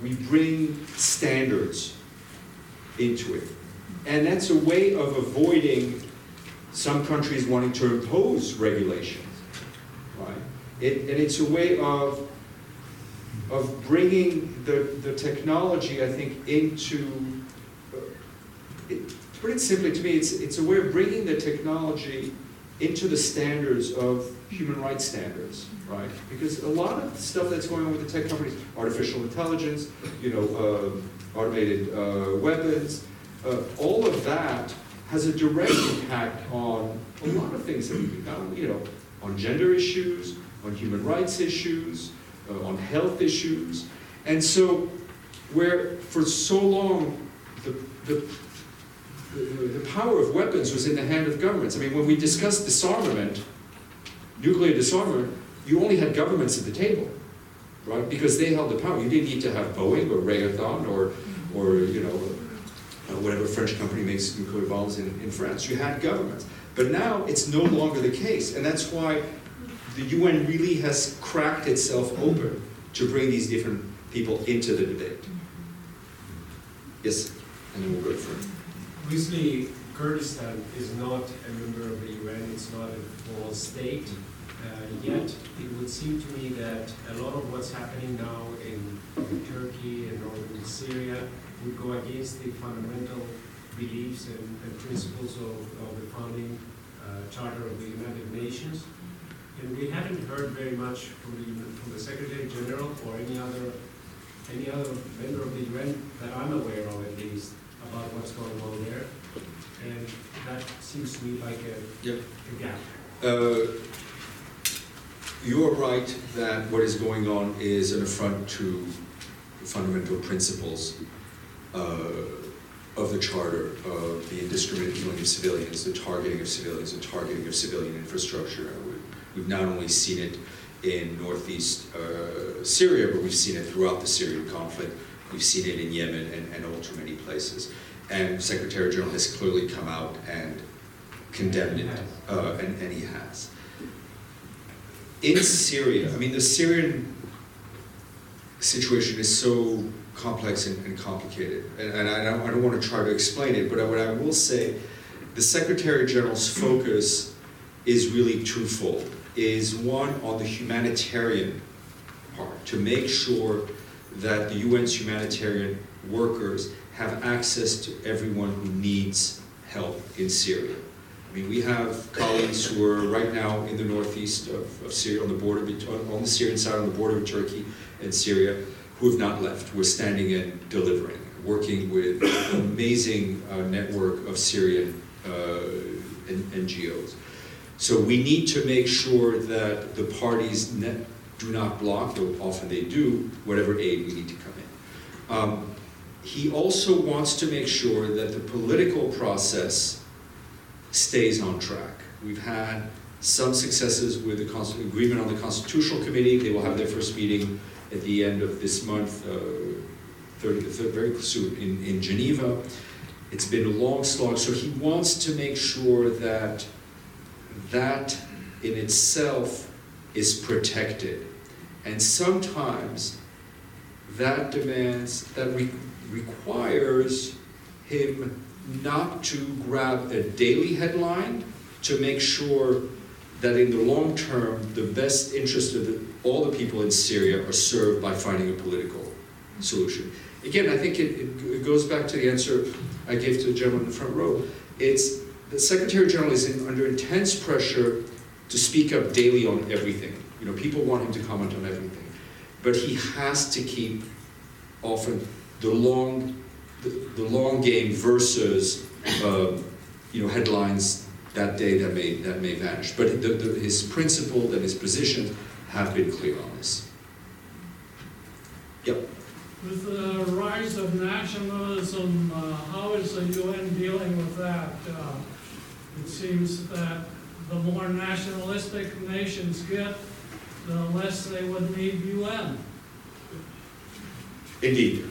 bring standards into it. And that's a way of avoiding some countries wanting to impose regulations, right? And it's a way of bringing the technology, I think, into, put it simply to me, it's a way of bringing the technology into the standards of human rights standards, right? Because a lot of the stuff that's going on with the tech companies, artificial intelligence, automated weapons, all of that has a direct impact on a lot of things that we do now, on gender issues, on human rights issues, on health issues. And so where for so long the power of weapons was in the hand of governments. I mean, when we discussed disarmament, nuclear disarmament, you only had governments at the table, right? Because they held the power. You didn't need to have Boeing or Raytheon or whatever French company makes nuclear bombs in France. You had governments. But now it's no longer the case, and that's why the UN really has cracked itself open to bring these different people into the debate. Yes, and then we'll go further. Obviously, Kurdistan is not a member of the UN, it's not a full state, yet it would seem to me that a lot of what's happening now in Turkey and northern Syria would go against the fundamental beliefs and principles of the founding charter of the United Nations. And we haven't heard very much from the Secretary General or any other member of the UN that I'm aware of, at least, about what's going on there. And that seems to me like a gap. You are right that what is going on is an affront to the fundamental principles of the Charter, of the indiscriminate killing of civilians, the targeting of civilians, the targeting of civilian infrastructure. We've not only seen it in northeast Syria, but we've seen it throughout the Syrian conflict. We've seen it in Yemen and all too many places. And Secretary General has clearly come out and condemned it, and he has. In Syria, I mean, the Syrian situation is so complex and complicated, and I don't want to try to explain it, but what I will say, the Secretary General's focus is really twofold, is one on the humanitarian part, to make sure that the UN's humanitarian workers have access to everyone who needs help in Syria. I mean, we have colleagues who are right now in the northeast of Syria, on the border, on the Syrian side, on the border of Turkey and Syria, who have not left. We're standing and delivering, working with an amazing network of Syrian NGOs. So we need to make sure that the parties do not block, though often they do, whatever aid we need to come in. He also wants to make sure that the political process stays on track. We've had some successes with the agreement on the Constitutional Committee. They will have their first meeting at the end of this month, very soon, in Geneva. It's been a long slog, so he wants to make sure that that in itself is protected. And sometimes that demands, that requires him not to grab a daily headline, to make sure that in the long term, the best interest of all the people in Syria are served by finding a political solution. Again, I think it goes back to the answer I gave to the gentleman in the front row. It's the Secretary General is under intense pressure to speak up daily on everything. You know, people want him to comment on everything, but he has to keep often the long game versus headlines that day that may vanish. But his principle and his position have been clear on this. Yep. With the rise of nationalism, how is the UN dealing with that? It seems that the more nationalistic nations get, the less they would need UN. Indeed.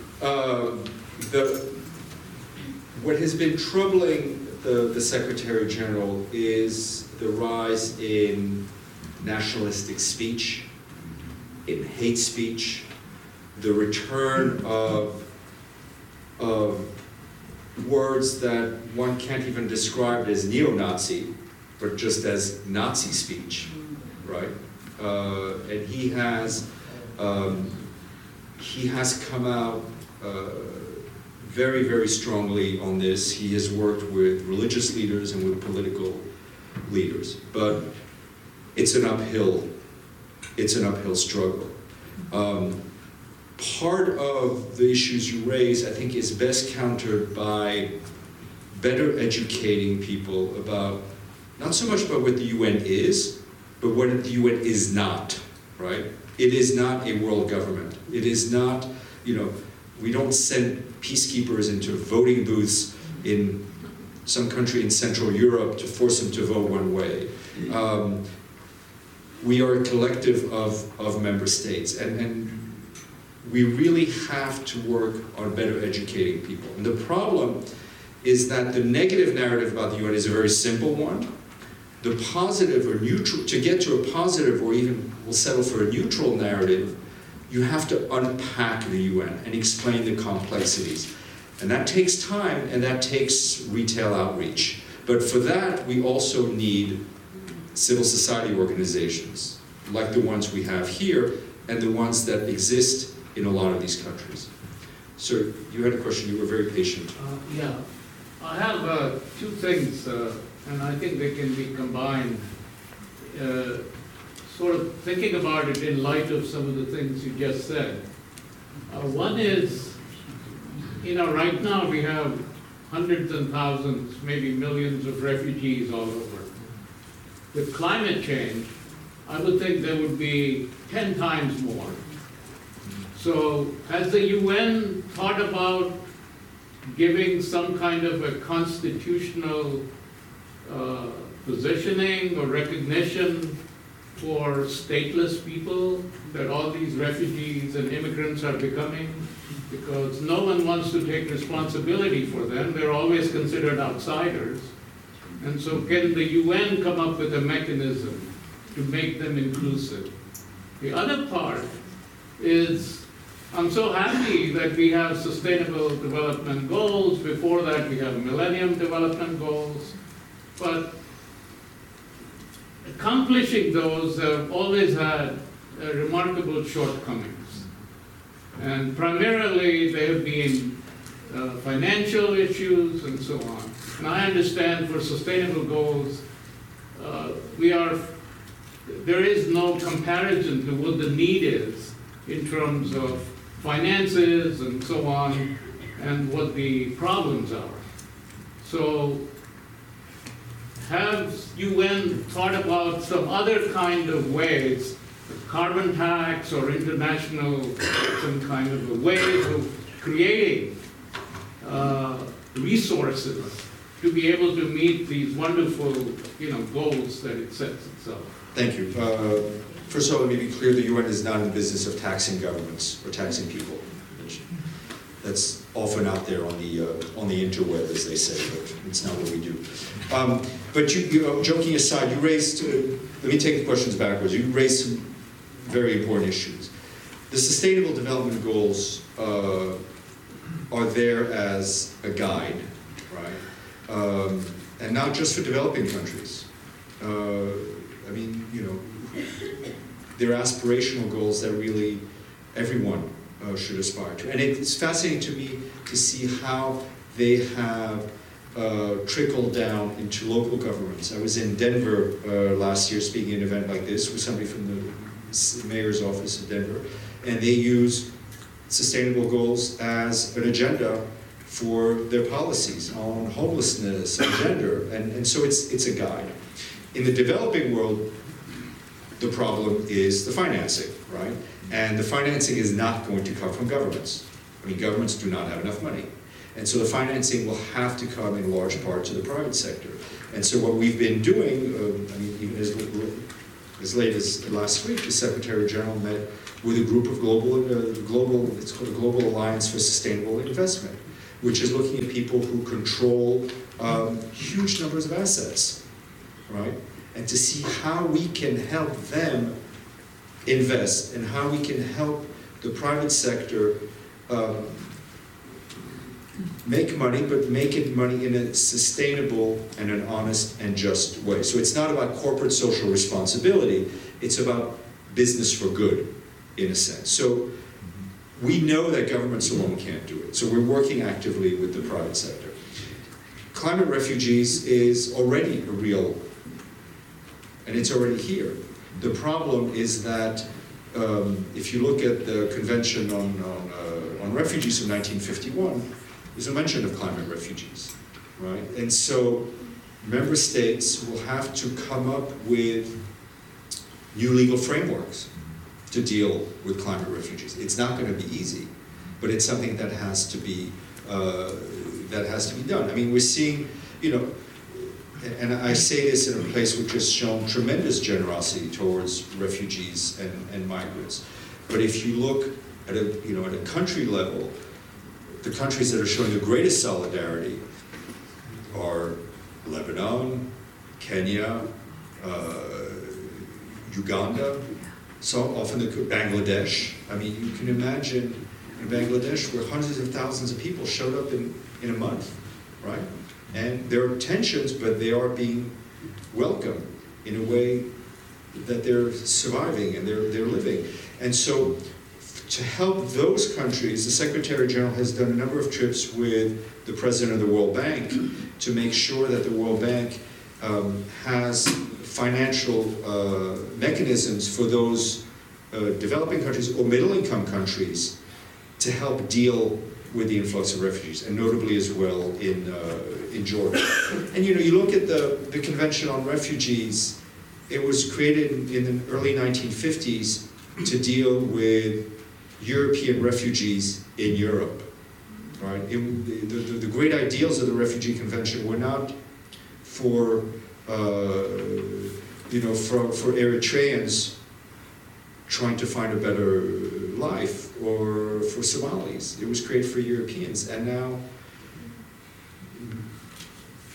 What has been troubling the Secretary General is the rise in nationalistic speech, in hate speech, the return of words that one can't even describe as neo-Nazi, but just as Nazi speech, right? And he has come out very, very strongly on this. He has worked with religious leaders and with political leaders, but it's an uphill struggle. Part of the issues you raise, I think, is best countered by better educating people about, not so much about what the UN is, but what the UN is not, right? It is not a world government. It is not, we don't send peacekeepers into voting booths in some country in Central Europe to force them to vote one way. We are a collective of member states, and we really have to work on better educating people. And the problem is that the negative narrative about the UN is a very simple one. The positive or neutral, to get to a positive or even we'll settle for a neutral narrative, you have to unpack the UN and explain the complexities. And that takes time, and that takes retail outreach. But for that, we also need civil society organizations, like the ones we have here, and the ones that exist in a lot of these countries. Sir, you had a question. You were very patient. Yeah. I have two things, and I think they can be combined. Sort of thinking about it in light of some of the things you just said. One is, right now we have hundreds and thousands, maybe millions of refugees all over. with climate change, I would think there would be 10 times more. So has the UN thought about giving some kind of a constitutional positioning or recognition for stateless people that all these refugees and immigrants are becoming? Because no one wants to take responsibility for them. They're always considered outsiders. And so can the UN come up with a mechanism to make them inclusive? The other part is, I'm so happy that we have sustainable development goals. Before that, we have millennium development goals. But accomplishing those have always had remarkable shortcomings. And primarily, there have been financial issues and so on. And I understand for sustainable goals, there is no comparison to what the need is in terms of finances and so on, and what the problems are. So have UN thought about some other kind of ways, carbon tax or international, some kind of a way of creating resources to be able to meet these wonderful, goals that it sets itself? Thank you. First of all, let me be clear, the UN is not in the business of taxing governments or taxing people. That's often out there on the interweb, as they say, but it's not what we do. But joking aside, you raised, let me take the questions backwards. You raised some very important issues. The Sustainable Development Goals are there as a guide, right? And not just for developing countries. They're aspirational goals that really everyone should aspire to. And it's fascinating to me to see how they have trickled down into local governments. I was in Denver last year speaking at an event like this with somebody from the mayor's office in Denver, and they use sustainable goals as an agenda for their policies on homelessness and gender, and so it's a guide. In the developing world, the problem is the financing, right? And the financing is not going to come from governments. Governments do not have enough money. And so the financing will have to come in large part to the private sector. And so what we've been doing, even as late as last week, the Secretary General met with a group of it's called the Global Alliance for Sustainable Investment, which is looking at people who control huge numbers of assets, right? And to see how we can help them invest and how we can help the private sector make money, but make it money in a sustainable and an honest and just way. So it's not about corporate social responsibility, it's about business for good, in a sense. So we know that governments alone can't do it, so we're working actively with the private sector. Climate refugees is already a real, and it's already here. The problem is that if you look at the Convention on Refugees of 1951, there's a mention of climate refugees, right? And so member states will have to come up with new legal frameworks to deal with climate refugees. It's not going to be easy, but it's something that has to be done. We're seeing, and I say this in a place which has shown tremendous generosity towards refugees and migrants. But if you look at a country level, the countries that are showing the greatest solidarity are Lebanon, Kenya, Uganda, so often Bangladesh. You can imagine in Bangladesh where hundreds of thousands of people showed up in a month, right? And there are tensions, but they are being welcomed in a way that they're surviving and they're living. And so to help those countries, the Secretary General has done a number of trips with the President of the World Bank to make sure that the World Bank has financial mechanisms for those developing countries or middle-income countries to help deal with the influx of refugees, and notably as well in Jordan. And you look at the Convention on Refugees It was created in the early 1950s to deal with European refugees in Europe. Right? The great ideals of the Refugee Convention were not for Eritreans trying to find a better life or for Somalis. It was created for Europeans, and now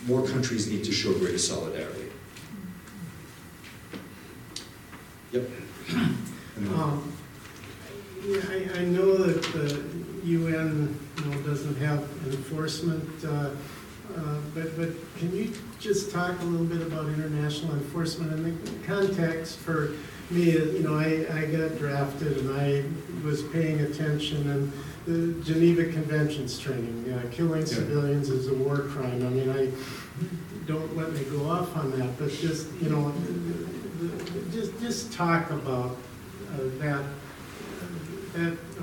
more countries need to show greater solidarity. Yep. I know that the UN doesn't have enforcement, but can you just talk a little bit about international enforcement? And the context for me is, I got drafted and I was paying attention, and the Geneva Conventions training, killing civilians is a war crime. I mean, don't let me go off on that, but just, just talk about that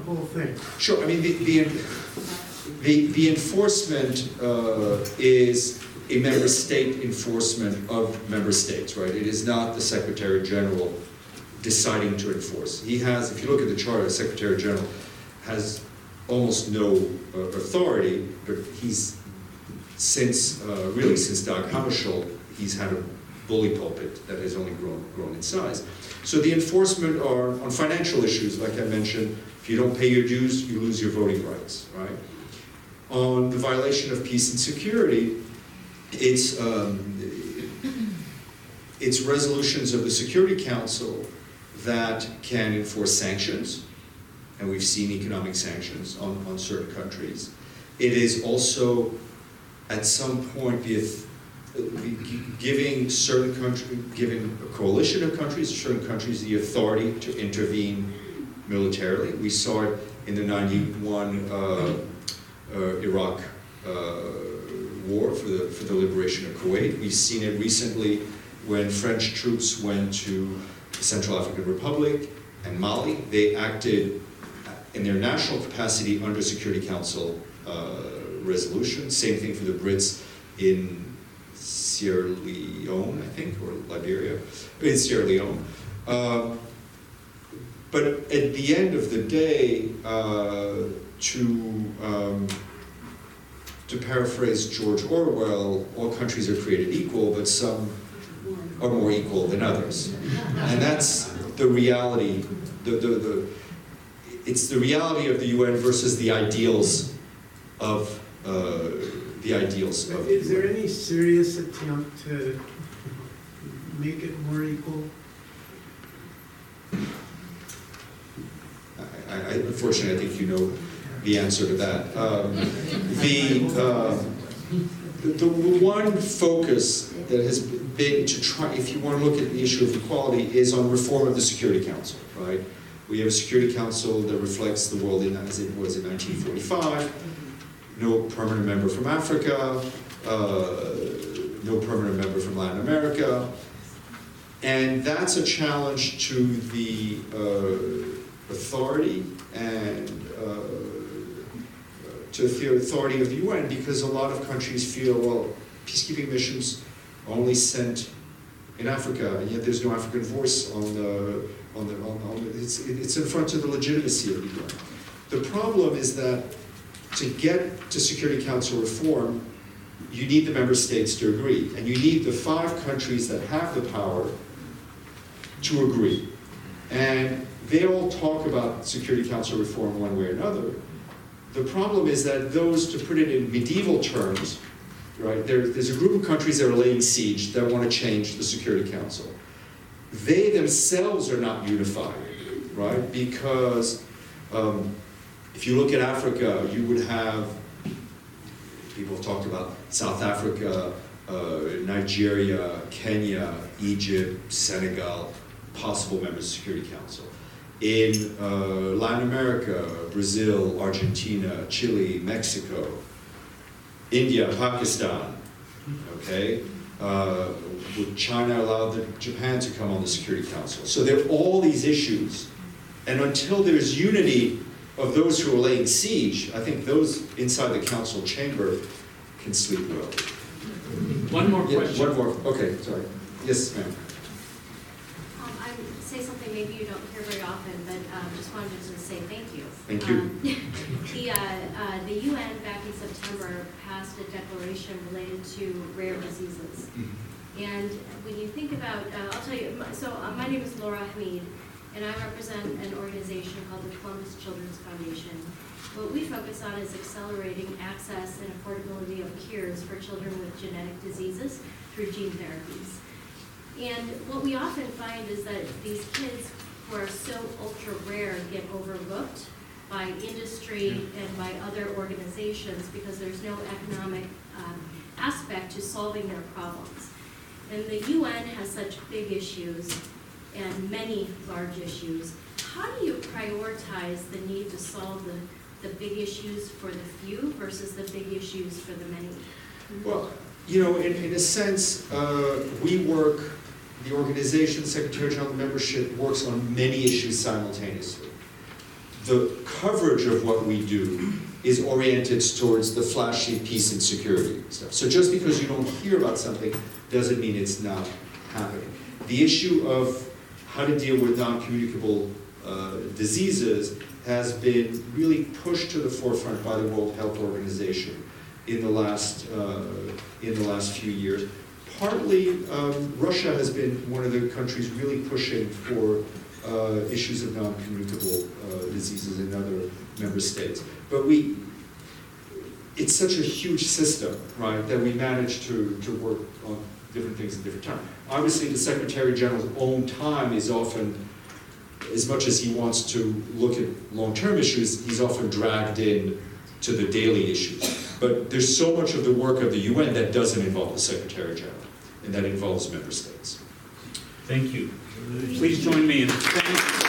whole thing. Sure. I mean, the enforcement is a member state enforcement of member states, right? It is not the Secretary General deciding to enforce. He has, if you look at the Charter, the Secretary General has almost no authority, but he's since Dag Hammarskjöld, he's had a bully pulpit that has only grown in size. So the enforcement are on financial issues, like I mentioned. If you don't pay your dues, you lose your voting rights, right? On the violation of peace and security, it's resolutions of the Security Council that can enforce sanctions, and we've seen economic sanctions on certain countries. It is also, at some point, giving a coalition of countries, certain countries, the authority to intervene militarily. We saw it in the 1991 Iraq war for the liberation of Kuwait. We've seen it recently when French troops went to the Central African Republic and Mali. They acted in their national capacity under Security Council resolution. Same thing for the Brits in Sierra Leone, I think, or Liberia, in Sierra Leone. But at the end of the day, to paraphrase George Orwell, all countries are created equal, but some are more equal than others. And that's the reality. It's the reality of the UN versus the ideals of the Is there any serious attempt to make it more equal? I unfortunately, I think you know the answer to that. The one focus that has been to try, if you want to look at the issue of equality, is on reform of the Security Council, right? We have a Security Council that reflects the world as it was in 1945. No permanent member from Africa, no permanent member from Latin America. And that's a challenge to the authority and to the authority of the UN, because a lot of countries feel, well, peacekeeping missions are only sent in Africa, and yet there's no African voice it's in front of the legitimacy of the UN. The problem is that to get to Security Council reform, you need the member states to agree, and you need the 5 countries that have the power to agree. And they all talk about Security Council reform one way or another. The problem is that those, to put it in medieval terms, right, there's a group of countries that are laying siege that want to change the Security Council. They themselves are not unified, right, because if you look at Africa, you would have, people have talked about South Africa, Nigeria, Kenya, Egypt, Senegal, possible members of Security Council. In Latin America, Brazil, Argentina, Chile, Mexico, India, Pakistan, okay? Would China allow Japan to come on the Security Council? So there are all these issues, and until there's unity of those who are laying siege, I think those inside the council chamber can sleep well. One more question. Okay, sorry. Yes, ma'am. say something maybe you don't hear very often, but just wanted to just say thank you. Thank you. The UN back in September passed a declaration related to rare diseases. And when you think about, I'll tell you, so my name is Laura Hameed, and I represent an organization called the Columbus Children's Foundation. What we focus on is accelerating access and affordability of cures for children with genetic diseases through gene therapies. And what we often find is that these kids who are so ultra rare get overlooked by industry and by other organizations because there's no economic aspect to solving their problems. And the UN has such big issues and many large issues. How do you prioritize the need to solve the big issues for the few versus the big issues for the many? Well, you know, in a sense, we work, the organization, Secretary General membership works on many issues simultaneously. The coverage of what we do is oriented towards the flashy peace and security stuff. So just because you don't hear about something doesn't mean it's not happening. The issue of how to deal with non-communicable diseases has been really pushed to the forefront by the World Health Organization in the last few years. Partly, Russia has been one of the countries really pushing for issues of non-communicable diseases in other member states. But it's such a huge system, right, that we manage to work on different things at different times. Obviously, the Secretary General's own time is often, as much as he wants to look at long-term issues, he's often dragged in to the daily issues. But there's so much of the work of the UN that doesn't involve the Secretary General, and that involves member states. Thank you. Please join me in thanking